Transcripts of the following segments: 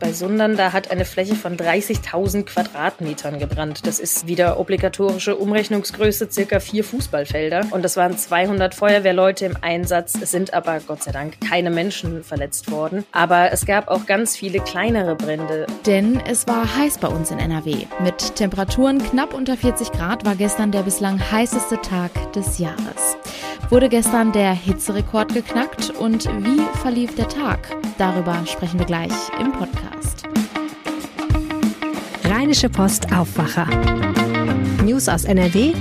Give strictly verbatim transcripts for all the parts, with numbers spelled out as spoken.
bei Sundern, da hat eine Fläche von dreißigtausend Quadratmetern gebrannt. Das ist wieder obligatorische Umrechnungsgröße, circa vier Fußballfelder. Und das waren zweihundert Feuerwehrleute im Einsatz. Es sind aber Gott sei Dank keine Menschen verletzt worden. Aber es gab auch ganz viele kleinere Brände. Denn es war heiß bei uns in N R W. Mit Temperaturen knapp unter vierzig Grad war gestern der bislang heißeste Tag des Jahres. Wurde gestern der Hitzerekord geknackt und wie verlief der Tag? Darüber sprechen wir gleich im Podcast. Rheinische Post Aufwacher. News aus N R W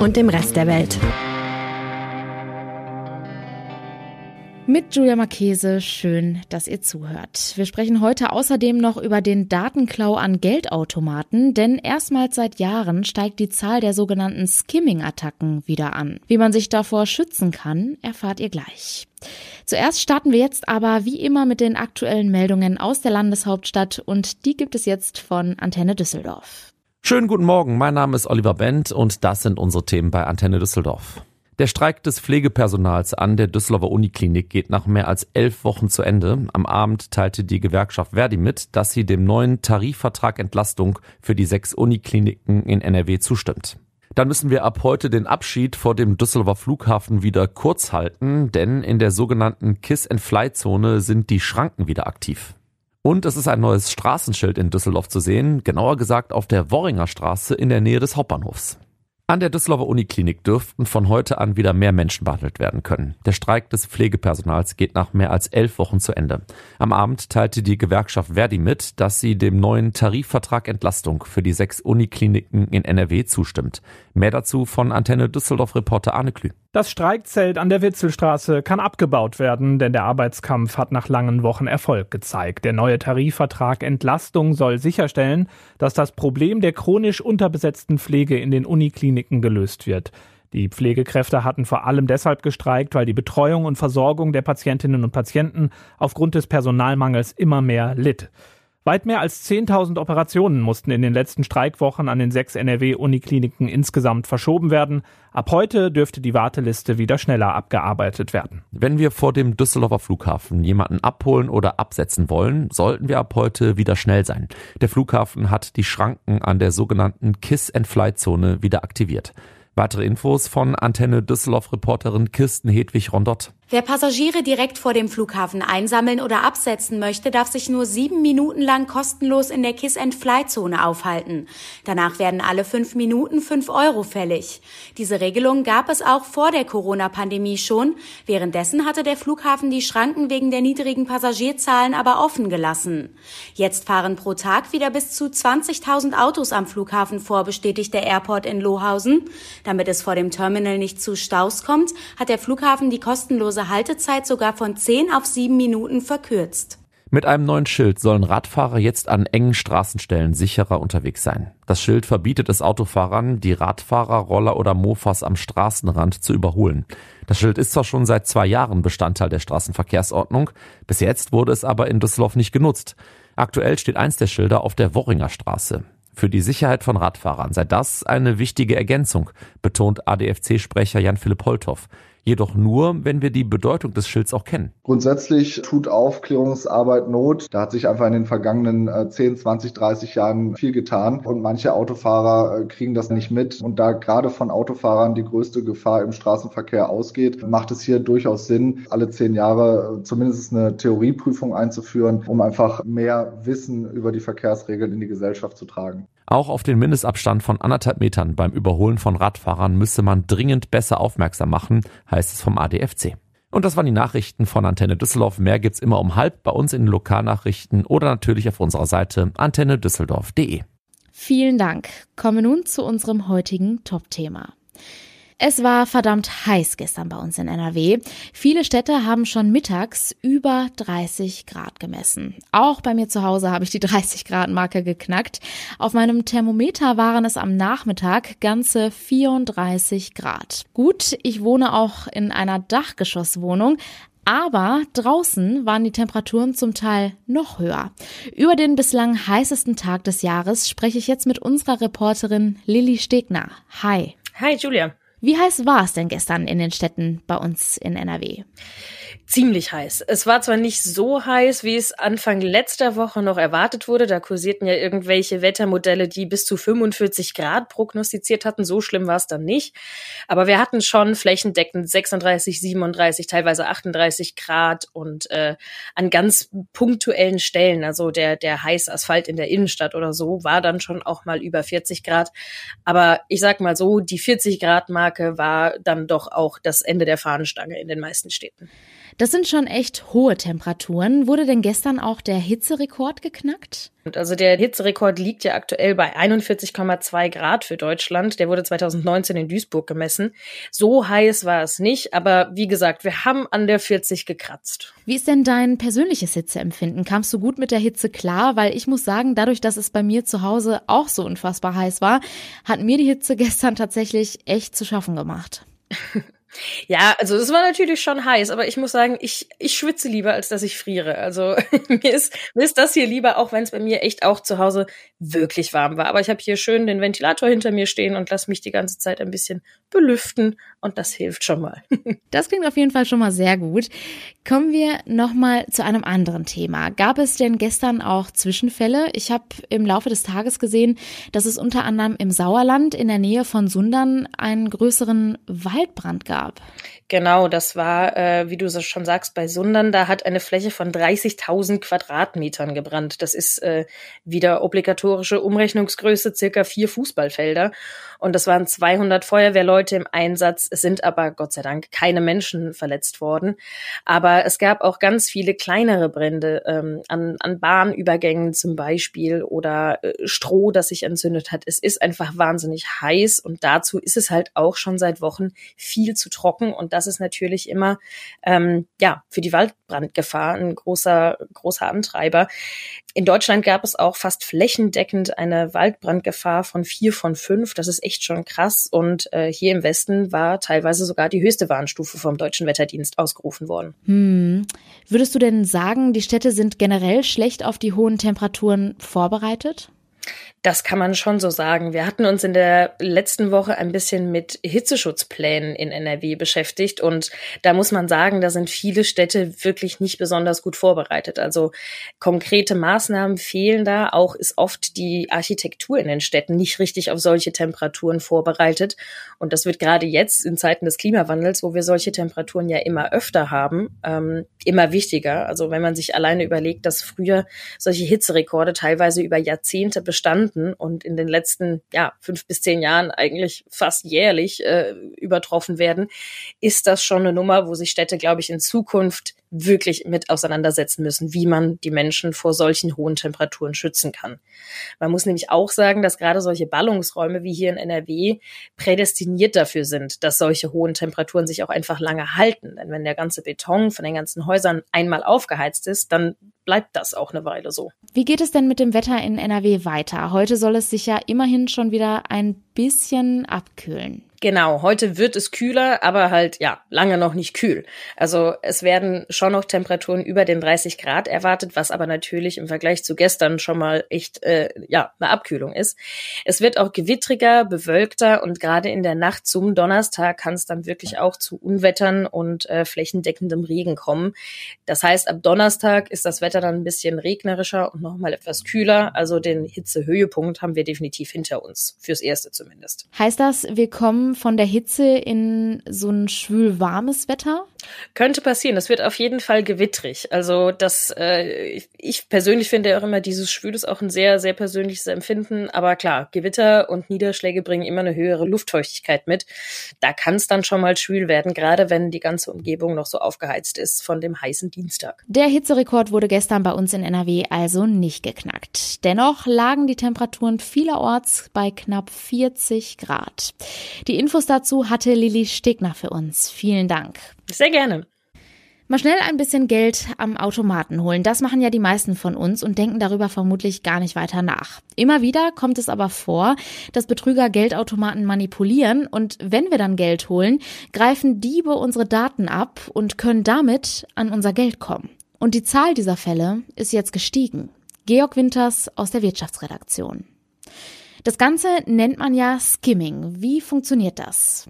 und dem Rest der Welt. Mit Julia Markese, schön, dass ihr zuhört. Wir sprechen heute außerdem noch über den Datenklau an Geldautomaten, denn erstmals seit Jahren steigt die Zahl der sogenannten Skimming-Attacken wieder an. Wie man sich davor schützen kann, erfahrt ihr gleich. Zuerst starten wir jetzt aber wie immer mit den aktuellen Meldungen aus der Landeshauptstadt und die gibt es jetzt von Antenne Düsseldorf. Schönen guten Morgen, mein Name ist Oliver Bendt und das sind unsere Themen bei Antenne Düsseldorf. Der Streik des Pflegepersonals an der Düsseldorfer Uniklinik geht nach mehr als elf Wochen zu Ende. Am Abend teilte die Gewerkschaft Verdi mit, dass sie dem neuen Tarifvertrag Entlastung für die sechs Unikliniken in N R W zustimmt. Dann müssen wir ab heute den Abschied vor dem Düsseldorfer Flughafen wieder kurz halten, denn in der sogenannten Kiss-and-Fly-Zone sind die Schranken wieder aktiv. Und es ist ein neues Straßenschild in Düsseldorf zu sehen, genauer gesagt auf der Worringer Straße in der Nähe des Hauptbahnhofs. An der Düsseldorfer Uniklinik dürften von heute an wieder mehr Menschen behandelt werden können. Der Streik des Pflegepersonals geht nach mehr als elf Wochen zu Ende. Am Abend teilte die Gewerkschaft Verdi mit, dass sie dem neuen Tarifvertrag Entlastung für die sechs Unikliniken in N R W zustimmt. Mehr dazu von Antenne Düsseldorf-Reporter Anne Klü. Das Streikzelt an der Witzelstraße kann abgebaut werden, denn der Arbeitskampf hat nach langen Wochen Erfolg gezeigt. Der neue Tarifvertrag Entlastung soll sicherstellen, dass das Problem der chronisch unterbesetzten Pflege in den Unikliniken gelöst wird. Die Pflegekräfte hatten vor allem deshalb gestreikt, weil die Betreuung und Versorgung der Patientinnen und Patienten aufgrund des Personalmangels immer mehr litt. Weit mehr als zehntausend Operationen mussten in den letzten Streikwochen an den sechs N R W-Unikliniken insgesamt verschoben werden. Ab heute dürfte die Warteliste wieder schneller abgearbeitet werden. Wenn wir vor dem Düsseldorfer Flughafen jemanden abholen oder absetzen wollen, sollten wir ab heute wieder schnell sein. Der Flughafen hat die Schranken an der sogenannten Kiss-and-Fly-Zone wieder aktiviert. Weitere Infos von Antenne Düsseldorf-Reporterin Kirsten Hedwig Rondot. Wer Passagiere direkt vor dem Flughafen einsammeln oder absetzen möchte, darf sich nur sieben Minuten lang kostenlos in der Kiss-and-Fly-Zone aufhalten. Danach werden alle fünf Minuten fünf Euro fällig. Diese Regelung gab es auch vor der Corona-Pandemie schon. Währenddessen hatte der Flughafen die Schranken wegen der niedrigen Passagierzahlen aber offen gelassen. Jetzt fahren pro Tag wieder bis zu zwanzigtausend Autos am Flughafen vor, bestätigt der Airport in Lohausen. Damit es vor dem Terminal nicht zu Staus kommt, hat der Flughafen die kostenlose Haltezeit sogar von zehn auf sieben Minuten verkürzt. Mit einem neuen Schild sollen Radfahrer jetzt an engen Straßenstellen sicherer unterwegs sein. Das Schild verbietet es Autofahrern, die Radfahrer, Roller oder Mofas am Straßenrand zu überholen. Das Schild ist zwar schon seit zwei Jahren Bestandteil der Straßenverkehrsordnung, bis jetzt wurde es aber in Düsseldorf nicht genutzt. Aktuell steht eins der Schilder auf der Worringer Straße. Für die Sicherheit von Radfahrern sei das eine wichtige Ergänzung, betont A D F C-Sprecher Jan Philipp Holthoff. Jedoch nur, wenn wir die Bedeutung des Schilds auch kennen. Grundsätzlich tut Aufklärungsarbeit Not. Da hat sich einfach in den vergangenen zehn, zwanzig, dreißig Jahren viel getan. Und manche Autofahrer kriegen das nicht mit. Und da gerade von Autofahrern die größte Gefahr im Straßenverkehr ausgeht, macht es hier durchaus Sinn, alle zehn Jahre zumindest eine Theorieprüfung einzuführen, um einfach mehr Wissen über die Verkehrsregeln in die Gesellschaft zu tragen. Auch auf den Mindestabstand von anderthalb Metern beim Überholen von Radfahrern müsse man dringend besser aufmerksam machen, heißt es vom A D F C. Und das waren die Nachrichten von Antenne Düsseldorf. Mehr gibt's immer um halb bei uns in den Lokalnachrichten oder natürlich auf unserer Seite antenne düsseldorf punkt de. Vielen Dank. Kommen wir nun zu unserem heutigen Top-Thema. Es war verdammt heiß gestern bei uns in N R W. Viele Städte haben schon mittags über dreißig Grad gemessen. Auch bei mir zu Hause habe ich die dreißig Grad Marke geknackt. Auf meinem Thermometer waren es am Nachmittag ganze vierunddreißig Grad. Gut, ich wohne auch in einer Dachgeschosswohnung. Aber draußen waren die Temperaturen zum Teil noch höher. Über den bislang heißesten Tag des Jahres spreche ich jetzt mit unserer Reporterin Lilly Stegner. Hi. Hi, Julia. Wie heiß war es denn gestern in den Städten bei uns in N R W? ziemlich heiß. Es war zwar nicht so heiß, wie es Anfang letzter Woche noch erwartet wurde. Da kursierten ja irgendwelche Wettermodelle, die bis zu fünfundvierzig Grad prognostiziert hatten. So schlimm war es dann nicht. Aber wir hatten schon flächendeckend sechsunddreißig, siebenunddreißig, teilweise achtunddreißig Grad und äh, an ganz punktuellen Stellen, also der, der heiße Asphalt in der Innenstadt oder so, war dann schon auch mal über vierzig Grad. Aber ich sag mal so, die vierzig Grad Marke war dann doch auch das Ende der Fahnenstange in den meisten Städten. Das sind schon echt hohe Temperaturen. Wurde denn gestern auch der Hitzerekord geknackt? Also der Hitzerekord liegt ja aktuell bei einundvierzig Komma zwei Grad für Deutschland. Der wurde zweitausendneunzehn in Duisburg gemessen. So heiß war es nicht, aber wie gesagt, wir haben an der vierzig gekratzt. Wie ist denn dein persönliches Hitzeempfinden? Kamst du gut mit der Hitze klar? Weil ich muss sagen, dadurch, dass es bei mir zu Hause auch so unfassbar heiß war, hat mir die Hitze gestern tatsächlich echt zu schaffen gemacht. Ja, also es war natürlich schon heiß, aber ich muss sagen, ich ich schwitze lieber, als dass ich friere. Also mir ist mir ist das hier lieber, auch wenn es bei mir echt auch zu Hause wirklich warm war. Aber ich habe hier schön den Ventilator hinter mir stehen und lasse mich die ganze Zeit ein bisschen belüften und das hilft schon mal. Das klingt auf jeden Fall schon mal sehr gut. Kommen wir nochmal zu einem anderen Thema. Gab es denn gestern auch Zwischenfälle? Ich habe im Laufe des Tages gesehen, dass es unter anderem im Sauerland in der Nähe von Sundern einen größeren Waldbrand gab. Genau, das war, äh, wie du so schon sagst, bei Sundern, da hat eine Fläche von dreißigtausend Quadratmetern gebrannt. Das ist äh, wieder obligatorische Umrechnungsgröße, circa vier Fußballfelder. Und das waren zweihundert Feuerwehrleute im Einsatz. Es sind aber Gott sei Dank keine Menschen verletzt worden. Aber es gab auch ganz viele kleinere Brände ähm, an, an Bahnübergängen zum Beispiel oder äh, Stroh, das sich entzündet hat. Es ist einfach wahnsinnig heiß und dazu ist es halt auch schon seit Wochen viel zu trocken und das ist natürlich immer ähm, ja für die Waldbrandgefahr ein großer großer Antreiber. In Deutschland gab es auch fast flächendeckend eine Waldbrandgefahr von vier von fünf. Das ist echt schon krass und äh, hier im Westen war teilweise sogar die höchste Warnstufe vom Deutschen Wetterdienst ausgerufen worden. Hm. Würdest du denn sagen, die Städte sind generell schlecht auf die hohen Temperaturen vorbereitet? Das kann man schon so sagen. Wir hatten uns in der letzten Woche ein bisschen mit Hitzeschutzplänen in N R W beschäftigt und da muss man sagen, da sind viele Städte wirklich nicht besonders gut vorbereitet. Also konkrete Maßnahmen fehlen da. Auch ist oft die Architektur in den Städten nicht richtig auf solche Temperaturen vorbereitet und das wird gerade jetzt in Zeiten des Klimawandels, wo wir solche Temperaturen ja immer öfter haben, ähm, immer wichtiger. Also wenn man sich alleine überlegt, dass früher solche Hitzerekorde teilweise über Jahrzehnte bestanden und in den letzten ja, fünf bis zehn Jahren eigentlich fast jährlich äh, übertroffen werden, ist das schon eine Nummer, wo sich Städte, glaube ich, in Zukunft wirklich mit auseinandersetzen müssen, wie man die Menschen vor solchen hohen Temperaturen schützen kann. Man muss nämlich auch sagen, dass gerade solche Ballungsräume wie hier in N R W prädestiniert dafür sind, dass solche hohen Temperaturen sich auch einfach lange halten. Denn wenn der ganze Beton von den ganzen Häusern einmal aufgeheizt ist, dann bleibt das auch eine Weile so. Wie geht es denn mit dem Wetter in N R W weiter? Heute soll es sich ja immerhin schon wieder ein bisschen abkühlen. Genau, heute wird es kühler, aber halt ja lange noch nicht kühl. Also es werden schon noch Temperaturen über den dreißig Grad erwartet, was aber natürlich im Vergleich zu gestern schon mal echt äh, ja eine Abkühlung ist. Es wird auch gewittriger, bewölkter und gerade in der Nacht zum Donnerstag kann es dann wirklich auch zu Unwettern und äh, flächendeckendem Regen kommen. Das heißt, ab Donnerstag ist das Wetter dann ein bisschen regnerischer und nochmal etwas kühler. Also den Hitzehöhepunkt haben wir definitiv hinter uns, fürs Erste zumindest. Heißt das, wir kommen von der Hitze in so ein schwül-warmes Wetter? Könnte passieren. Das wird auf jeden Fall gewittrig. Also das, äh, ich persönlich finde ja auch immer, dieses Schwül ist auch ein sehr, sehr persönliches Empfinden. Aber klar, Gewitter und Niederschläge bringen immer eine höhere Luftfeuchtigkeit mit. Da kann es dann schon mal schwül werden, gerade wenn die ganze Umgebung noch so aufgeheizt ist von dem heißen Dienstag. Der Hitzerekord wurde gestern bei uns in N R W also nicht geknackt. Dennoch lagen die Temperaturen vielerorts bei knapp vierzig Grad. Die Infos dazu hatte Lilly Stegner für uns. Vielen Dank. Sehr gerne. Mal schnell ein bisschen Geld am Automaten holen. Das machen ja die meisten von uns und denken darüber vermutlich gar nicht weiter nach. Immer wieder kommt es aber vor, dass Betrüger Geldautomaten manipulieren und wenn wir dann Geld holen, greifen Diebe unsere Daten ab und können damit an unser Geld kommen. Und die Zahl dieser Fälle ist jetzt gestiegen. Georg Winters aus der Wirtschaftsredaktion. Das Ganze nennt man ja Skimming. Wie funktioniert das?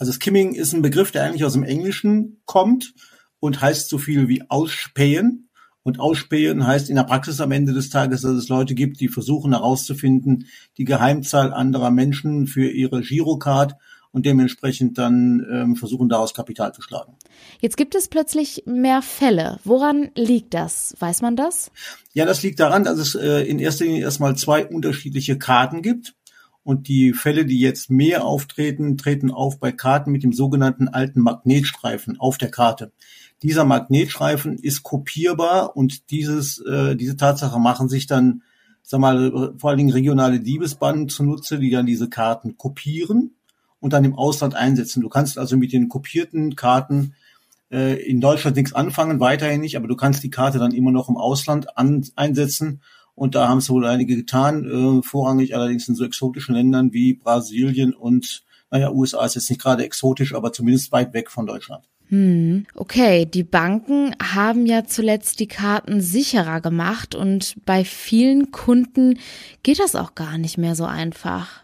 Also Skimming ist ein Begriff, der eigentlich aus dem Englischen kommt und heißt so viel wie ausspähen. Und ausspähen heißt in der Praxis am Ende des Tages, dass es Leute gibt, die versuchen herauszufinden, die Geheimzahl anderer Menschen für ihre Girocard und dementsprechend dann ähm, versuchen, daraus Kapital zu schlagen. Jetzt gibt es plötzlich mehr Fälle. Woran liegt das? Weiß man das? Ja, das liegt daran, dass es äh, in erster Linie erstmal zwei unterschiedliche Karten gibt. Und die Fälle, die jetzt mehr auftreten, treten auf bei Karten mit dem sogenannten alten Magnetstreifen auf der Karte. Dieser Magnetstreifen ist kopierbar und dieses, äh, diese Tatsache machen sich dann, sag mal, vor allen Dingen regionale Diebesbanden zunutze, die dann diese Karten kopieren und dann im Ausland einsetzen. Du kannst also mit den kopierten Karten äh, in Deutschland nichts anfangen, weiterhin nicht, aber du kannst die Karte dann immer noch im Ausland an, einsetzen. Und da haben es wohl einige getan, äh, vorrangig allerdings in so exotischen Ländern wie Brasilien und, naja, U S A ist jetzt nicht gerade exotisch, aber zumindest weit weg von Deutschland. Hm, okay, die Banken haben ja zuletzt die Karten sicherer gemacht und bei vielen Kunden geht das auch gar nicht mehr so einfach.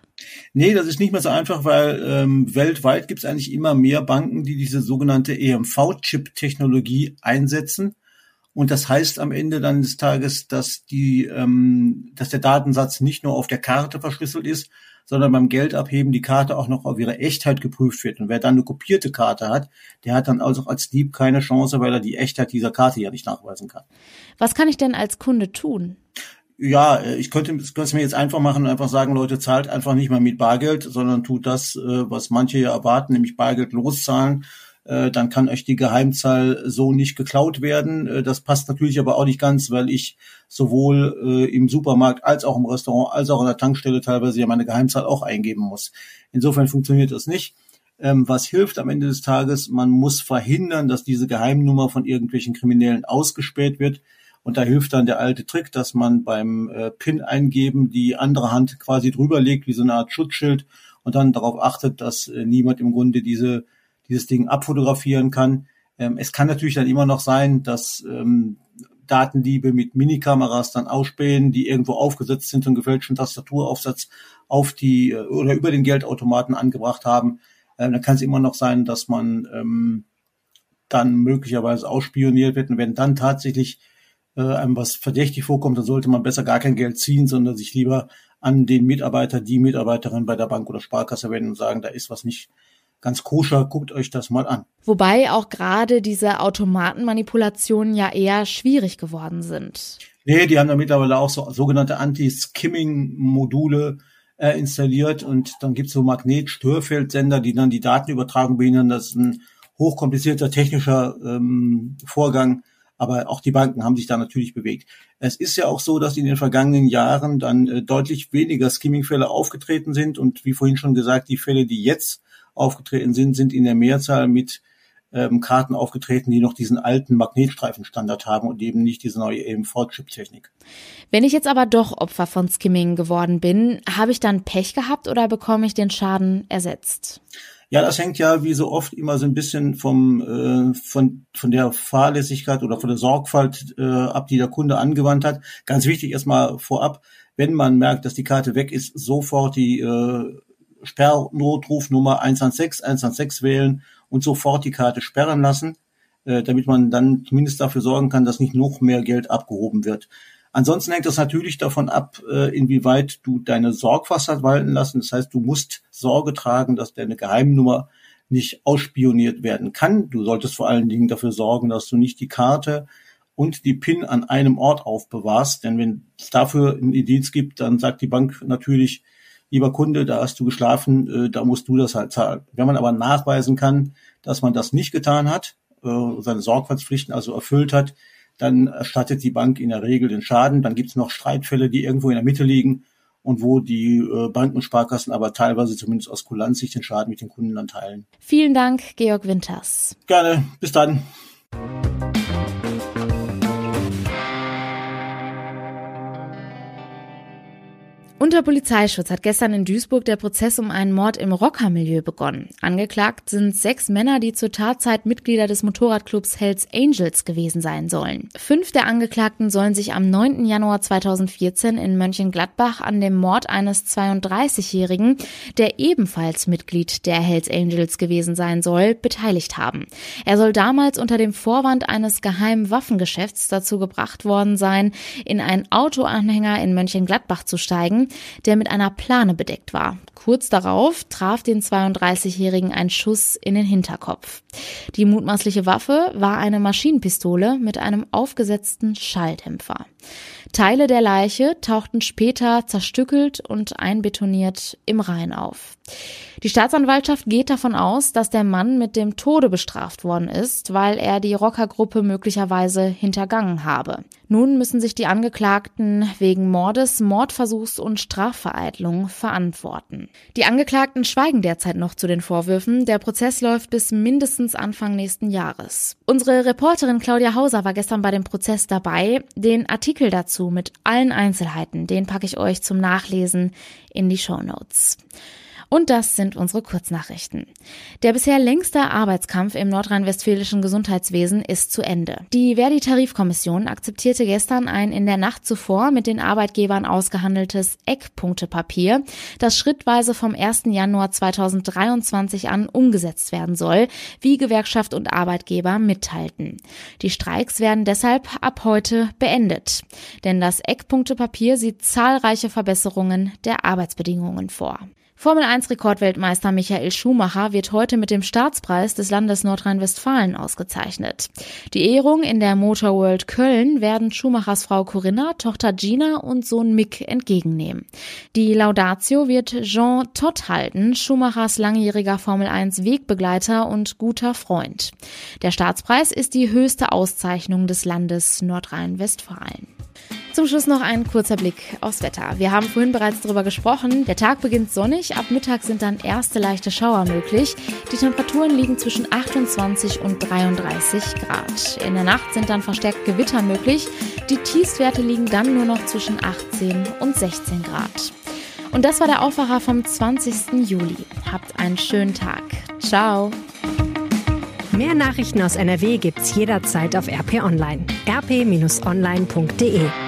Nee, das ist nicht mehr so einfach, weil ähm, weltweit gibt es eigentlich immer mehr Banken, die diese sogenannte E M V Chip Technologie einsetzen. Und das heißt am Ende dann des Tages, dass die, ähm, dass der Datensatz nicht nur auf der Karte verschlüsselt ist, sondern beim Geldabheben die Karte auch noch auf ihre Echtheit geprüft wird. Und wer dann eine kopierte Karte hat, der hat dann also als Dieb keine Chance, weil er die Echtheit dieser Karte ja nicht nachweisen kann. Was kann ich denn als Kunde tun? Ja, ich könnte, ich könnte es mir jetzt einfach machen und einfach sagen, Leute, zahlt einfach nicht mal mit Bargeld, sondern tut das, was manche ja erwarten, nämlich Bargeld loszahlen. Dann kann euch die Geheimzahl so nicht geklaut werden. Das passt natürlich aber auch nicht ganz, weil ich sowohl im Supermarkt als auch im Restaurant als auch an der Tankstelle teilweise ja meine Geheimzahl auch eingeben muss. Insofern funktioniert das nicht. Was hilft am Ende des Tages? Man muss verhindern, dass diese Geheimnummer von irgendwelchen Kriminellen ausgespäht wird. Und da hilft dann der alte Trick, dass man beim PIN eingeben die andere Hand quasi drüber legt, wie so eine Art Schutzschild, und dann darauf achtet, dass niemand im Grunde diese dieses Ding abfotografieren kann. Es kann natürlich dann immer noch sein, dass Datendiebe mit Minikameras dann ausspähen, die irgendwo aufgesetzt sind und gefälschten Tastaturaufsatz auf die oder über den Geldautomaten angebracht haben. Dann kann es immer noch sein, dass man dann möglicherweise ausspioniert wird. Und wenn dann tatsächlich einem was verdächtig vorkommt, dann sollte man besser gar kein Geld ziehen, sondern sich lieber an den Mitarbeiter, die Mitarbeiterin bei der Bank oder Sparkasse wenden und sagen, da ist was nicht ganz koscher, guckt euch das mal an. Wobei auch gerade diese Automatenmanipulationen ja eher schwierig geworden sind. Nee, die haben da mittlerweile auch so sogenannte Anti-Skimming-Module äh, installiert und dann gibt's so Magnet-Störfeldsender, die dann die Datenübertragung behindern. Das ist ein hochkomplizierter technischer ähm, Vorgang, aber auch die Banken haben sich da natürlich bewegt. Es ist ja auch so, dass in den vergangenen Jahren dann äh, deutlich weniger Skimming-Fälle aufgetreten sind und wie vorhin schon gesagt, die Fälle, die jetzt aufgetreten sind, sind in der Mehrzahl mit ähm, Karten aufgetreten, die noch diesen alten Magnetstreifenstandard haben und eben nicht diese neue E M V Chip Technik. Wenn ich jetzt aber doch Opfer von Skimming geworden bin, habe ich dann Pech gehabt oder bekomme ich den Schaden ersetzt? Ja, das hängt ja wie so oft immer so ein bisschen vom äh, von von der Fahrlässigkeit oder von der Sorgfalt äh, ab, die der Kunde angewandt hat. Ganz wichtig erstmal vorab, wenn man merkt, dass die Karte weg ist, sofort die äh, Sperrnotrufnummer eins eins sechs eins eins sechs wählen und sofort die Karte sperren lassen, äh, damit man dann zumindest dafür sorgen kann, dass nicht noch mehr Geld abgehoben wird. Ansonsten hängt das natürlich davon ab, äh, inwieweit du deine Sorgfalt walten lassen. Das heißt, du musst Sorge tragen, dass deine Geheimnummer nicht ausspioniert werden kann. Du solltest vor allen Dingen dafür sorgen, dass du nicht die Karte und die PIN an einem Ort aufbewahrst. Denn wenn es dafür einen Indiz gibt, dann sagt die Bank natürlich, lieber Kunde, da hast du geschlafen, da musst du das halt zahlen. Wenn man aber nachweisen kann, dass man das nicht getan hat, seine Sorgfaltspflichten also erfüllt hat, dann erstattet die Bank in der Regel den Schaden. Dann gibt es noch Streitfälle, die irgendwo in der Mitte liegen und wo die Banken und Sparkassen aber teilweise zumindest aus Kulanz sich den Schaden mit den Kunden dann teilen. Vielen Dank, Georg Winters. Gerne, bis dann. Unter Polizeischutz hat gestern in Duisburg der Prozess um einen Mord im Rockermilieu begonnen. Angeklagt sind sechs Männer, die zur Tatzeit Mitglieder des Motorradclubs Hells Angels gewesen sein sollen. Fünf der Angeklagten sollen sich am neunten Januar zweitausendvierzehn in Mönchengladbach an dem Mord eines zweiunddreißigjährigen, der ebenfalls Mitglied der Hells Angels gewesen sein soll, beteiligt haben. Er soll damals unter dem Vorwand eines geheimen Waffengeschäfts dazu gebracht worden sein, in einen Autoanhänger in Mönchengladbach zu steigen, der mit einer Plane bedeckt war. Kurz darauf traf den zweiunddreißigjährigen ein Schuss in den Hinterkopf. Die mutmaßliche Waffe war eine Maschinenpistole mit einem aufgesetzten Schalldämpfer. Teile der Leiche tauchten später zerstückelt und einbetoniert im Rhein auf. Die Staatsanwaltschaft geht davon aus, dass der Mann mit dem Tode bestraft worden ist, weil er die Rockergruppe möglicherweise hintergangen habe. Nun müssen sich die Angeklagten wegen Mordes, Mordversuchs und Strafvereitlung verantworten. Die Angeklagten schweigen derzeit noch zu den Vorwürfen. Der Prozess läuft bis mindestens Anfang nächsten Jahres. Unsere Reporterin Claudia Hauser war gestern bei dem Prozess dabei. Den Artikel dazu mit allen Einzelheiten, den packe ich euch zum Nachlesen in die Shownotes. Und das sind unsere Kurznachrichten. Der bisher längste Arbeitskampf im nordrhein-westfälischen Gesundheitswesen ist zu Ende. Die Verdi-Tarifkommission akzeptierte gestern ein in der Nacht zuvor mit den Arbeitgebern ausgehandeltes Eckpunktepapier, das schrittweise vom ersten Januar zweitausenddreiundzwanzig an umgesetzt werden soll, wie Gewerkschaft und Arbeitgeber mitteilten. Die Streiks werden deshalb ab heute beendet, denn das Eckpunktepapier sieht zahlreiche Verbesserungen der Arbeitsbedingungen vor. Formel eins Rekordweltmeister Michael Schumacher wird heute mit dem Staatspreis des Landes Nordrhein-Westfalen ausgezeichnet. Die Ehrung in der Motorworld Köln werden Schumachers Frau Corinna, Tochter Gina und Sohn Mick entgegennehmen. Die Laudatio wird Jean Todt halten, Schumachers langjähriger Formel eins Wegbegleiter und guter Freund. Der Staatspreis ist die höchste Auszeichnung des Landes Nordrhein-Westfalen. Zum Schluss noch ein kurzer Blick aufs Wetter. Wir haben vorhin bereits darüber gesprochen. Der Tag beginnt sonnig, ab Mittag sind dann erste leichte Schauer möglich. Die Temperaturen liegen zwischen achtundzwanzig und dreiunddreißig Grad. In der Nacht sind dann verstärkt Gewitter möglich. Die Tiefstwerte liegen dann nur noch zwischen achtzehn und sechzehn Grad. Und das war der Aufwacher vom zwanzigsten Juli. Habt einen schönen Tag. Ciao. Mehr Nachrichten aus N R W gibt's jederzeit auf R P Online. r p dash online punkt d e